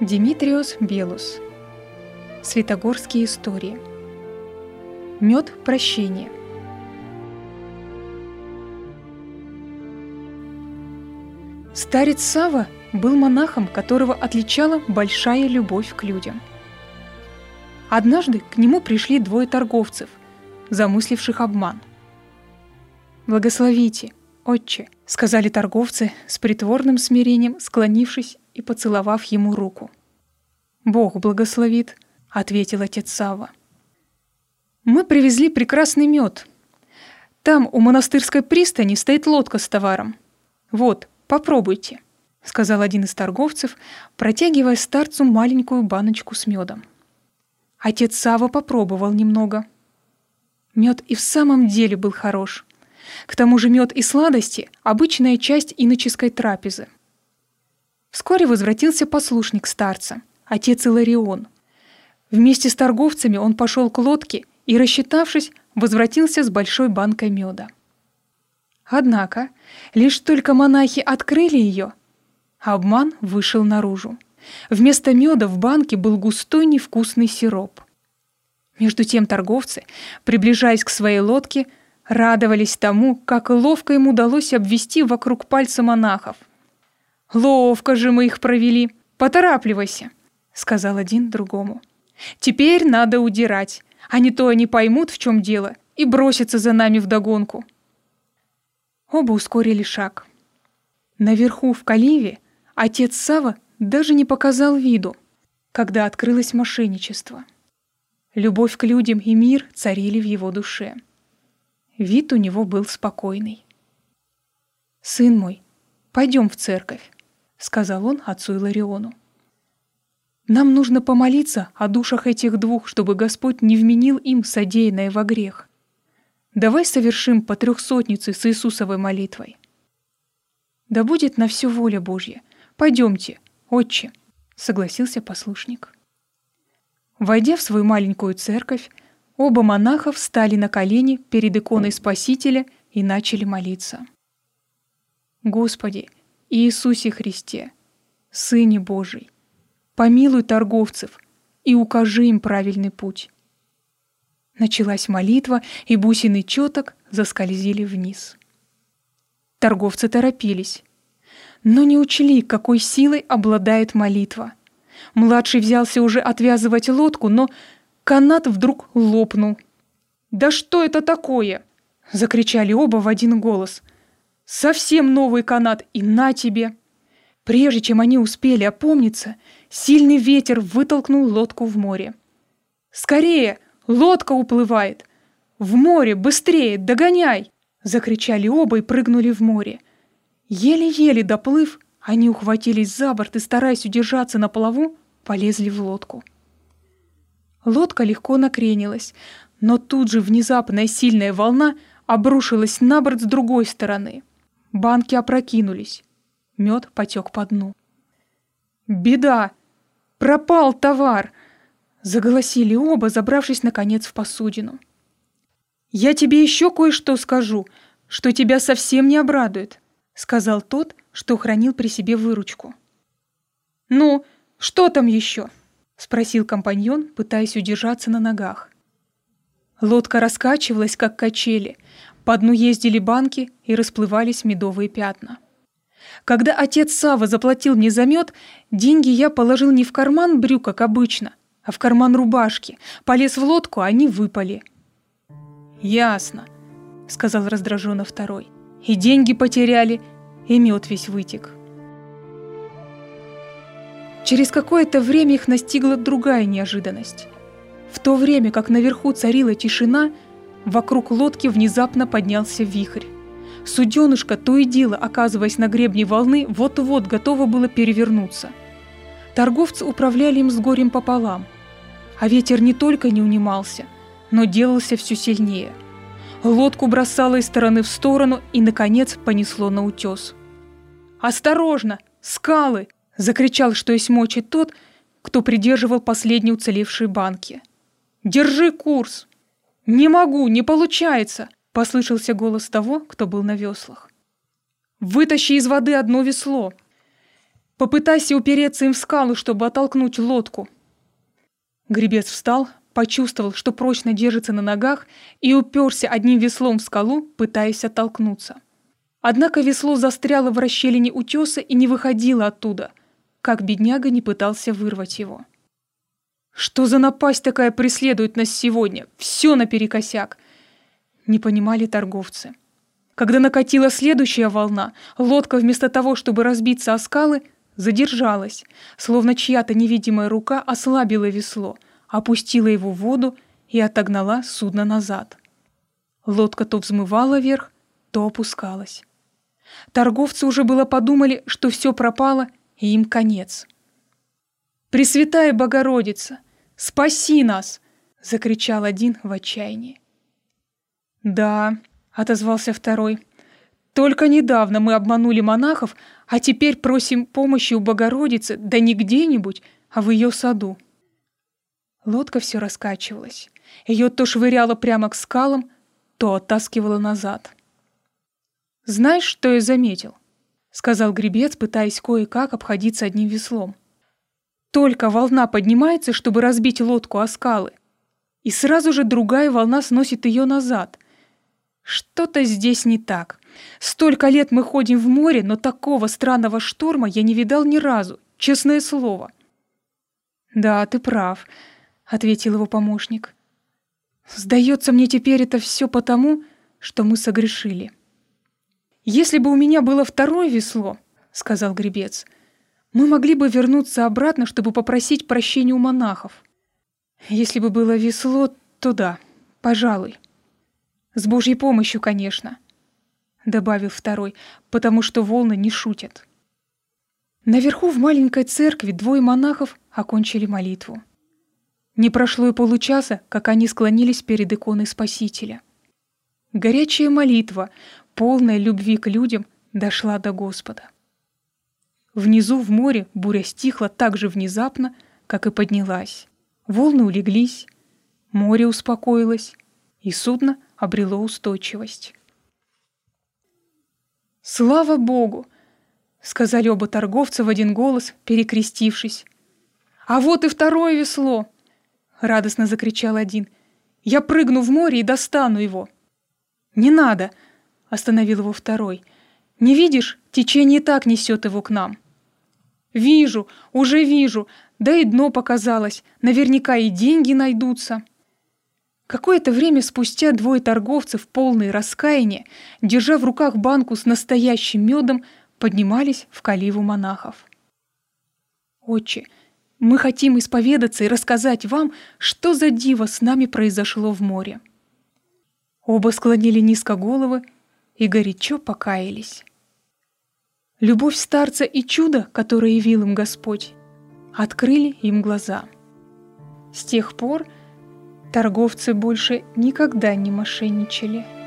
Димитриос Белос. Светогорские истории. Мед прощения. Старец Савва был монахом, которого отличала большая любовь к людям. Однажды к нему пришли двое торговцев, замысливших обман. «Благословите, отче», — сказали торговцы с притворным смирением, склонившись и поцеловав ему руку. «Бог благословит», — ответил отец Савва. «Мы привезли прекрасный мед. Там у монастырской пристани стоит лодка с товаром. Вот, попробуйте», — сказал один из торговцев, протягивая старцу маленькую баночку с медом. Отец Савва попробовал немного. Мед и в самом деле был хорош. К тому же мед и сладости — обычная часть иноческой трапезы. Вскоре возвратился послушник старца, отец Иларион. Вместе с торговцами он пошел к лодке и, рассчитавшись, возвратился с большой банкой меда. Однако, лишь только монахи открыли ее, обман вышел наружу. Вместо меда в банке был густой невкусный сироп. Между тем торговцы, приближаясь к своей лодке, радовались тому, как ловко им удалось обвести вокруг пальца монахов. «Ловко же мы их провели! Поторапливайся!» — сказал один другому. «Теперь надо удирать, а не то они поймут, в чем дело, и бросятся за нами вдогонку». Оба ускорили шаг. Наверху в Каливе отец Савва даже не показал виду, когда открылось мошенничество. Любовь к людям и мир царили в его душе. Вид у него был спокойный. «Сын мой, пойдем в церковь», — сказал он отцу Илариону. «Нам нужно помолиться о душах этих двух, чтобы Господь не вменил им содеянное во грех. Давай совершим по трехсотнице с Иисусовой молитвой». «Да будет на все воля Божья. Пойдемте, отче», — согласился послушник. Войдя в свою маленькую церковь, оба монаха встали на колени перед иконой Спасителя и начали молиться. «Господи, Иисусе Христе, Сыне Божий, помилуй торговцев и укажи им правильный путь». Началась молитва, и бусины четок заскользили вниз. Торговцы торопились, но не учли, какой силой обладает молитва. Младший взялся уже отвязывать лодку, но канат вдруг лопнул. «Да что это такое?» — закричали оба в один голос. «Совсем новый канат, и на тебе!» Прежде чем они успели опомниться, сильный ветер вытолкнул лодку в море. «Скорее! Лодка уплывает! В море! Быстрее! Догоняй!» — закричали оба и прыгнули в море. Еле-еле доплыв, они ухватились за борт и, стараясь удержаться на плаву, полезли в лодку. Лодка легко накренилась, но тут же внезапная сильная волна обрушилась на борт с другой стороны. Банки опрокинулись. Мед потек по дну. «Беда! Пропал товар!» — заголосили оба, забравшись наконец в посудину. «Я тебе еще кое-что скажу, что тебя совсем не обрадует», — сказал тот, что хранил при себе выручку. «Ну, что там еще?» — спросил компаньон, пытаясь удержаться на ногах. Лодка раскачивалась, как качели, по дну ездили банки и расплывались медовые пятна. «Когда отец Савва заплатил мне за мед, деньги я положил не в карман брюк, как обычно, а в карман рубашки, полез в лодку, а они выпали». «Ясно», — сказал раздраженно второй. «И деньги потеряли, и мед весь вытек». Через какое-то время их настигла другая неожиданность. В то время как наверху царила тишина, вокруг лодки внезапно поднялся вихрь. Суденышко, то и дело оказываясь на гребне волны, вот-вот готово было перевернуться. Торговцы управляли им с горем пополам. А ветер не только не унимался, но делался все сильнее. Лодку бросало из стороны в сторону и, наконец, понесло на утес. «Осторожно! Скалы!» — закричал, что есть мочи, тот, кто придерживал последние уцелевшие банки. «Держи курс!» «Не могу, не получается!» — послышался голос того, кто был на веслах. «Вытащи из воды одно весло!» Попытайся упереться им в скалу, чтобы оттолкнуть лодку». Гребец встал, почувствовал, что прочно держится на ногах, и уперся одним веслом в скалу, пытаясь оттолкнуться. Однако весло застряло в расщелине утеса и не выходило оттуда, как бедняга не пытался вырвать его. «Что за напасть такая преследует нас сегодня? Все наперекосяк!» Не понимали торговцы. Когда накатила следующая волна, лодка вместо того, чтобы разбиться о скалы, задержалась, словно чья-то невидимая рука ослабила весло, опустила его в воду и отогнала судно назад. Лодка то взмывала вверх, то опускалась. Торговцы уже было подумали, что все пропало и им конец. «Пресвятая Богородица, спаси нас!» — закричал один в отчаянии. «Да», — отозвался второй, — «только недавно мы обманули монахов, а теперь просим помощи у Богородицы, да не где-нибудь, а в ее саду». Лодка все раскачивалась. Ее то швыряло прямо к скалам, то оттаскивало назад. «Знаешь, что я заметил?» — сказал гребец, пытаясь кое-как обходиться одним веслом. «Только волна поднимается, чтобы разбить лодку о скалы, и сразу же другая волна сносит ее назад. Что-то здесь не так. Столько лет мы ходим в море, но такого странного шторма я не видал ни разу, честное слово». «Да, ты прав», — ответил его помощник. «Сдается мне теперь это все потому, что мы согрешили». «Если бы у меня было второе весло, — сказал гребец, — мы могли бы вернуться обратно, чтобы попросить прощения у монахов». «Если бы было весло, то да, пожалуй. С Божьей помощью, конечно», — добавил второй, «потому что волны не шутят». Наверху в маленькой церкви двое монахов окончили молитву. Не прошло и получаса, как они склонились перед иконой Спасителя. Горячая молитва, полная любви к людям, дошла до Господа. Внизу в море буря стихла так же внезапно, как и поднялась. Волны улеглись, море успокоилось, и судно обрело устойчивость. «Слава Богу!» — сказали оба торговца в один голос, перекрестившись. «А вот и второе весло!» — радостно закричал один. «Я прыгну в море и достану его!» «Не надо!» — остановил его второй. «Не видишь, течение и так несет его к нам». «Вижу, уже вижу, да и дно показалось, наверняка и деньги найдутся». Какое-то время спустя двое торговцев, полные раскаяния, держа в руках банку с настоящим медом, поднимались в каливу монахов. «Отче, мы хотим исповедаться и рассказать вам, что за диво с нами произошло в море». Оба склонили низко головы и горячо покаялись. Любовь старца и чудо, которое явил им Господь, открыли им глаза. С тех пор торговцы больше никогда не мошенничали.